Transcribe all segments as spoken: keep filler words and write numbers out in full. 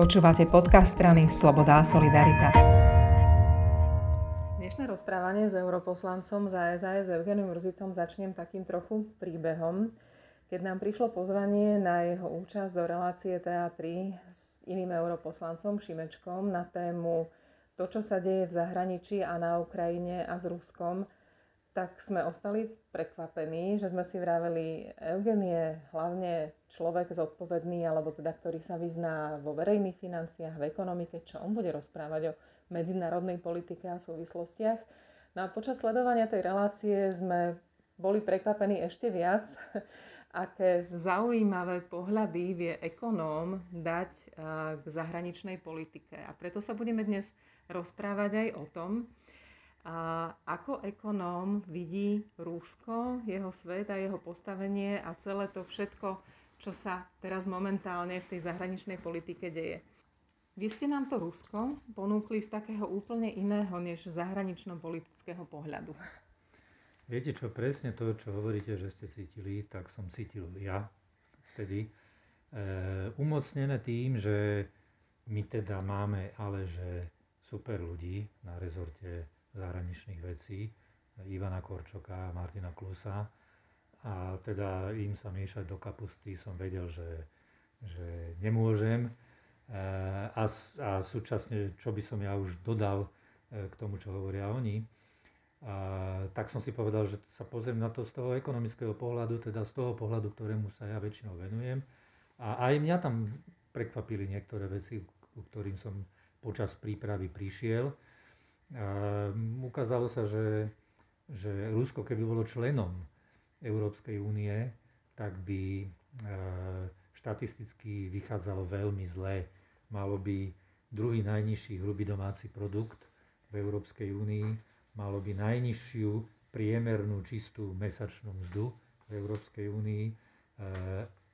Počúvate podcast strany Sloboda a Solidarita. Dnešné rozprávanie s europoslancom za es a es Eugenom Jurzicom začnem takým trochu príbehom. Keď nám prišlo pozvanie na jeho účasť do relácie té á tri s iným europoslancom Šimečkom na tému to, čo sa deje v zahraničí a na Ukrajine a s Ruskom, tak sme ostali prekvapení, že sme si vraveli, Eugen je hlavne človek zodpovedný, alebo teda, ktorý sa vyzná vo verejných financiách, v ekonomike, čo on bude rozprávať o medzinárodnej politike a súvislostiach. No a počas sledovania tej relácie sme boli prekvapení ešte viac, aké zaujímavé pohľady vie ekonóm dať k zahraničnej politike. A preto sa budeme dnes rozprávať aj o tom, a ako ekonóm vidí Rusko, jeho svet a jeho postavenie a celé to všetko, čo sa teraz momentálne v tej zahraničnej politike deje. Vy ste nám to Rusko ponúkli z takého úplne iného než zahranično-politického pohľadu. Viete čo, presne to, čo hovoríte, že ste cítili, tak som cítil ja vtedy. E, umocnené tým, že my teda máme ale že super ľudí na rezorte zahraničných vecí, Ivana Korčoka, Martina Klusa. A teda im sa miešať do kapusty som vedel, že, že nemôžem. A, a súčasne, čo by som ja už dodal k tomu, čo hovoria oni, a, tak som si povedal, že sa pozriem na to z toho ekonomického pohľadu, teda z toho pohľadu, ktorému sa ja väčšinou venujem. A aj mňa tam prekvapili niektoré veci, ku ktorým som počas prípravy prišiel. Um, ukázalo sa, že, že Rusko, keby bolo členom Európskej únie, tak by e, štatisticky vychádzalo veľmi zle. Malo by druhý najnižší hrubý domáci produkt v Európskej únii, malo by najnižšiu priemernú čistú mesačnú mzdu v Európskej únii. E,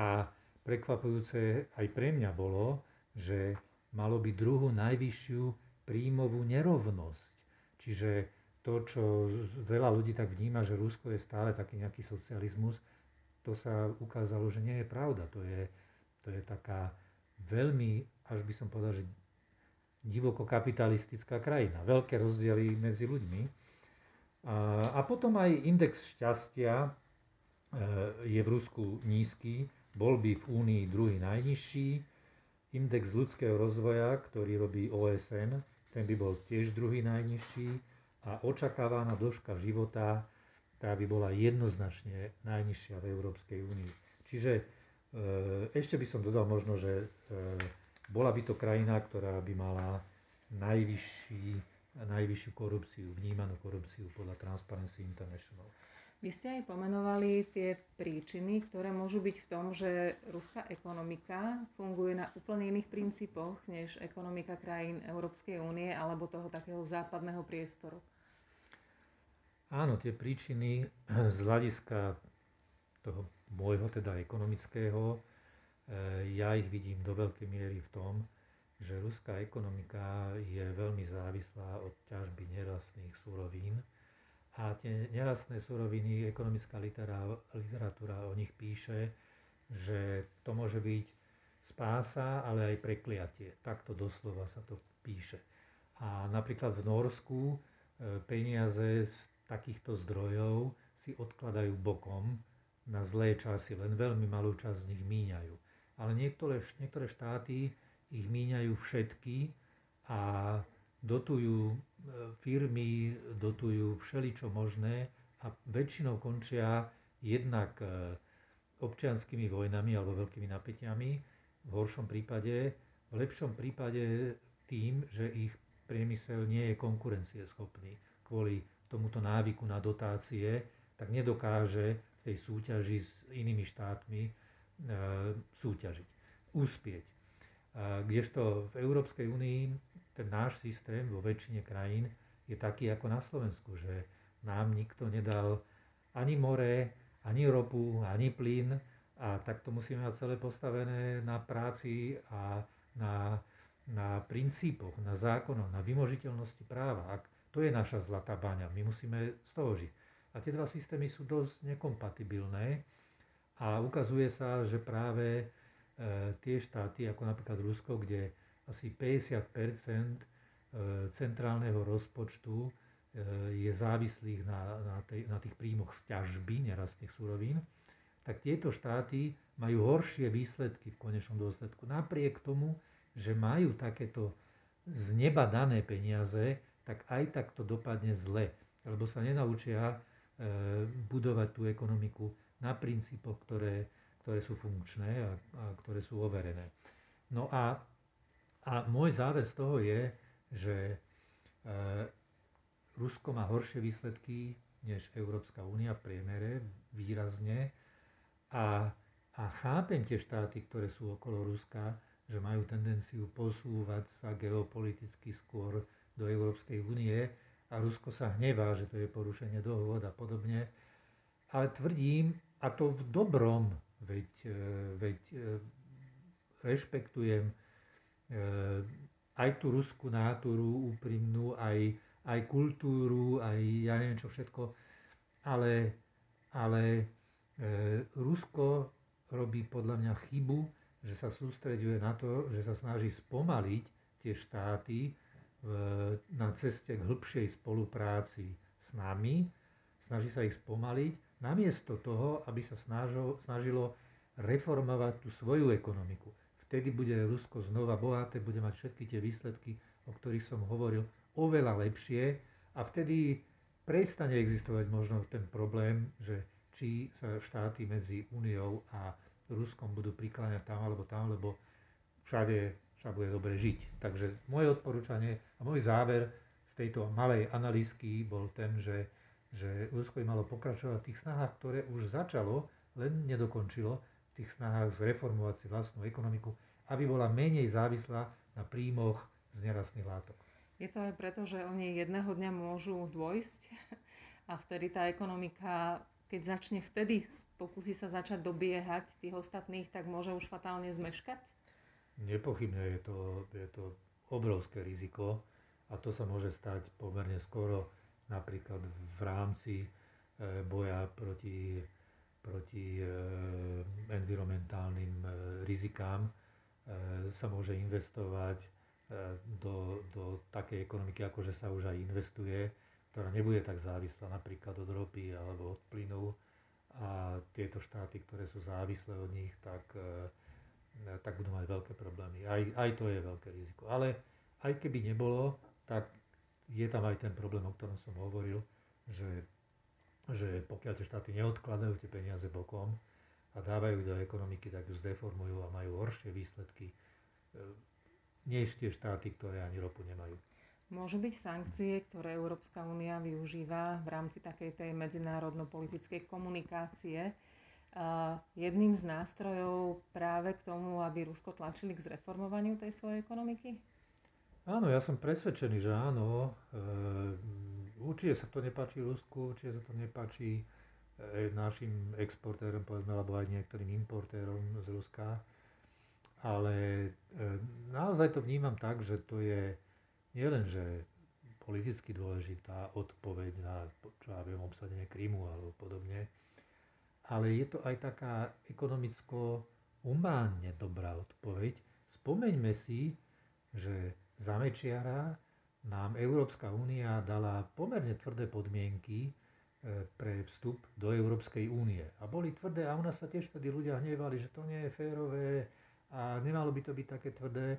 a prekvapujúce aj pre mňa bolo, že malo by druhú najvyššiu príjmovú nerovnosť. Čiže to, čo veľa ľudí tak vníma, že Rusko je stále taký nejaký socializmus, to sa ukázalo, že nie je pravda. To je, to je taká veľmi, až by som povedal, že divoko kapitalistická krajina. Veľké rozdiely medzi ľuďmi. A, a potom aj index šťastia je v Rusku nízky, bol by v Únii druhý najnižší. Index ľudského rozvoja, ktorý robí ó es en, ten by bol tiež druhý najnižší a očakávaná dĺžka života, tá by bola jednoznačne najnižšia v Európskej únii. Čiže ešte by som dodal možno, že bola by to krajina, ktorá by mala najvyšší, najvyššiu korupciu, vnímanú korupciu podľa Transparency International. Vy ste aj pomenovali tie príčiny, ktoré môžu byť v tom, že ruská ekonomika funguje na úplne iných princípoch než ekonomika krajín Európskej únie alebo toho takého západného priestoru. Áno, tie príčiny z hľadiska toho môjho, teda ekonomického, ja ich vidím do veľkej miery v tom, že ruská ekonomika je veľmi závislá od ťažby nerastných surovín. A tie nerastné suroviny, ekonomická literatúra o nich píše, že to môže byť spása, ale aj prekliatie. Takto doslova sa to píše. A napríklad v Nórsku peniaze z takýchto zdrojov si odkladajú bokom na zlé časy, len veľmi malú časť z nich míňajú. Ale niektoré, niektoré štáty ich míňajú všetky a dotujú firmy, dotujú všeličo možné a väčšinou končia jednak občianskymi vojnami alebo veľkými napätiami, v horšom prípade, v lepšom prípade tým, že ich priemysel nie je konkurencieschopný. Kvôli tomuto návyku na dotácie, tak nedokáže v tej súťaži s inými štátmi e, súťažiť, uspieť. Kdežto v Európskej únii ten náš systém vo väčšine krajín je taký ako na Slovensku, že nám nikto nedal ani more, ani ropu, ani plyn a takto musíme mať celé postavené na práci a na, na princípoch, na zákonoch, na vymožiteľnosti práva. To je naša zlatá baňa, my musíme z toho žiť. A tie dva systémy sú dosť nekompatibilné a ukazuje sa, že práve tie štáty, ako napríklad Rusko, kde asi päťdesiat percent centrálneho rozpočtu je závislých na, na, tej, na tých príjmoch z ťažby nerastných surovín, tak tieto štáty majú horšie výsledky v konečnom dôsledku. Napriek tomu, že majú takéto z neba dané peniaze, tak aj tak to dopadne zle, lebo sa nenaučia e, budovať tú ekonomiku na princípoch, ktoré, ktoré sú funkčné a, a ktoré sú overené. No a, a môj záver z toho je, že e, Rusko má horšie výsledky než Európska únia v priemere, výrazne. A, a chápem tie štáty, ktoré sú okolo Ruska, že majú tendenciu posúvať sa geopoliticky skôr do Európskej únie a Rusko sa hnevá, že to je porušenie dohôd a podobne. Ale tvrdím, a to v dobrom, veď, veď rešpektujem aj tú ruskú náturu úprimnú, aj aj kultúru, aj ja neviem čo všetko, ale, ale e, Rusko robí podľa mňa chybu, že sa sústreďuje na to, že sa snaží spomaliť tie štáty e, na ceste k hĺbšej spolupráci s nami, snaží sa ich spomaliť, namiesto toho, aby sa snažilo, snažilo reformovať tú svoju ekonomiku. Vtedy bude Rusko znova bohaté, bude mať všetky tie výsledky, o ktorých som hovoril, oveľa lepšie a vtedy prestane existovať možno ten problém, že či sa štáty medzi Úniou a Ruskom budú prikláňať tam alebo tam, lebo všade sa bude dobre žiť. Takže moje odporúčanie a môj záver z tejto malej analýzky bol ten, že, že Rusko by malo pokračovať v tých snahách, ktoré už začalo, len nedokončilo, v tých snahách zreformovať si vlastnú ekonomiku, aby bola menej závislá na príjmoch z nerastných látok. Je to aj preto, že oni jedného dňa môžu dôjsť a vtedy tá ekonomika, keď začne vtedy, pokusí sa začať dobiehať tých ostatných, tak môže už fatálne zmeškať? Nepochybne je to, je to obrovské riziko a to sa môže stať pomerne skoro, napríklad v rámci boja proti, proti environmentálnym rizikám sa môže investovať Do, do takej ekonomiky, ako že sa už aj investuje, ktorá nebude tak závislá napríklad od ropy alebo od plynu a tieto štáty, ktoré sú závislé od nich, tak, tak budú mať veľké problémy. Aj, aj to je veľké riziko. Ale aj keby nebolo, tak je tam aj ten problém, o ktorom som hovoril, že, že pokiaľ tie štáty neodkladajú tie peniaze bokom a dávajú do ekonomiky, tak ju zdeformujú a majú horšie výsledky než tie štáty, ktoré ani ropu nemajú. Môžu byť sankcie, ktoré Európska únia využíva v rámci takej tej medzinárodno-politickej komunikácie, jedným z nástrojov práve k tomu, aby Rusko tlačili k zreformovaniu tej svojej ekonomiky? Áno, ja som presvedčený, že áno. Určite sa to nepáči Rusku, určite sa to nepáči našim exportérom, povedzme, alebo aj niektorým importérom z Ruska. Ale naozaj to vnímam tak, že to je nielenže politicky dôležitá odpoveď na, čo ja viem, obsadenie Krymu alebo podobne, ale je to aj taká ekonomicko-humánne dobrá odpoveď. Spomeňme si, že za Mečiara nám Európska únia dala pomerne tvrdé podmienky pre vstup do Európskej únie. A boli tvrdé a u nás sa tiež vtedy ľudia hnevali, že to nie je férové, a nemalo by to byť také tvrdé.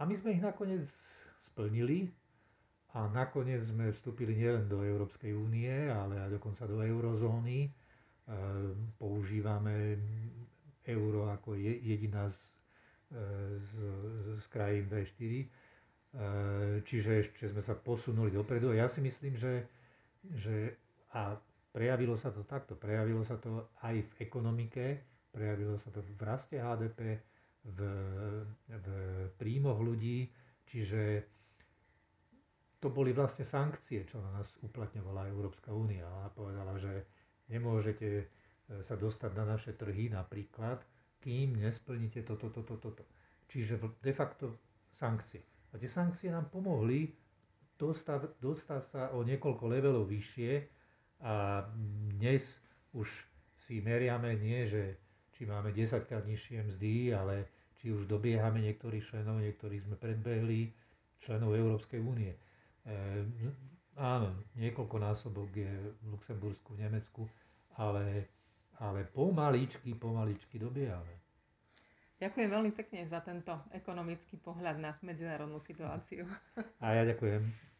A my sme ich nakoniec splnili a nakoniec sme vstúpili nielen do Európskej únie, ale aj dokonca do eurozóny. E, používame euro ako je, jediná z, e, z, z krajín vé štyri. E, čiže ešte sme sa posunuli dopredu a ja si myslím, že, že a prejavilo sa to takto. Prejavilo sa to aj v ekonomike, prejavilo sa to v raste há dé pé, v, v príjmoch ľudí, čiže to boli vlastne sankcie, čo na nás uplatňovala Európska únia. Ona povedala, že nemôžete sa dostať na naše trhy napríklad, kým nesplníte toto, toto, toto. Čiže de facto sankcie. A tie sankcie nám pomohli dostať, dostať sa o niekoľko levelov vyššie a dnes už si meriame nie, že či máme desaťkrát nižšie mzdy, ale či už dobiehame niektorých členov, niektorých sme predbehli, členov Európskej únie. E, áno, niekoľko násobok je v Luxembursku, v Nemecku, ale, ale pomaličky, pomaličky dobiehame. Ďakujem veľmi pekne za tento ekonomický pohľad na medzinárodnú situáciu. A ja ďakujem.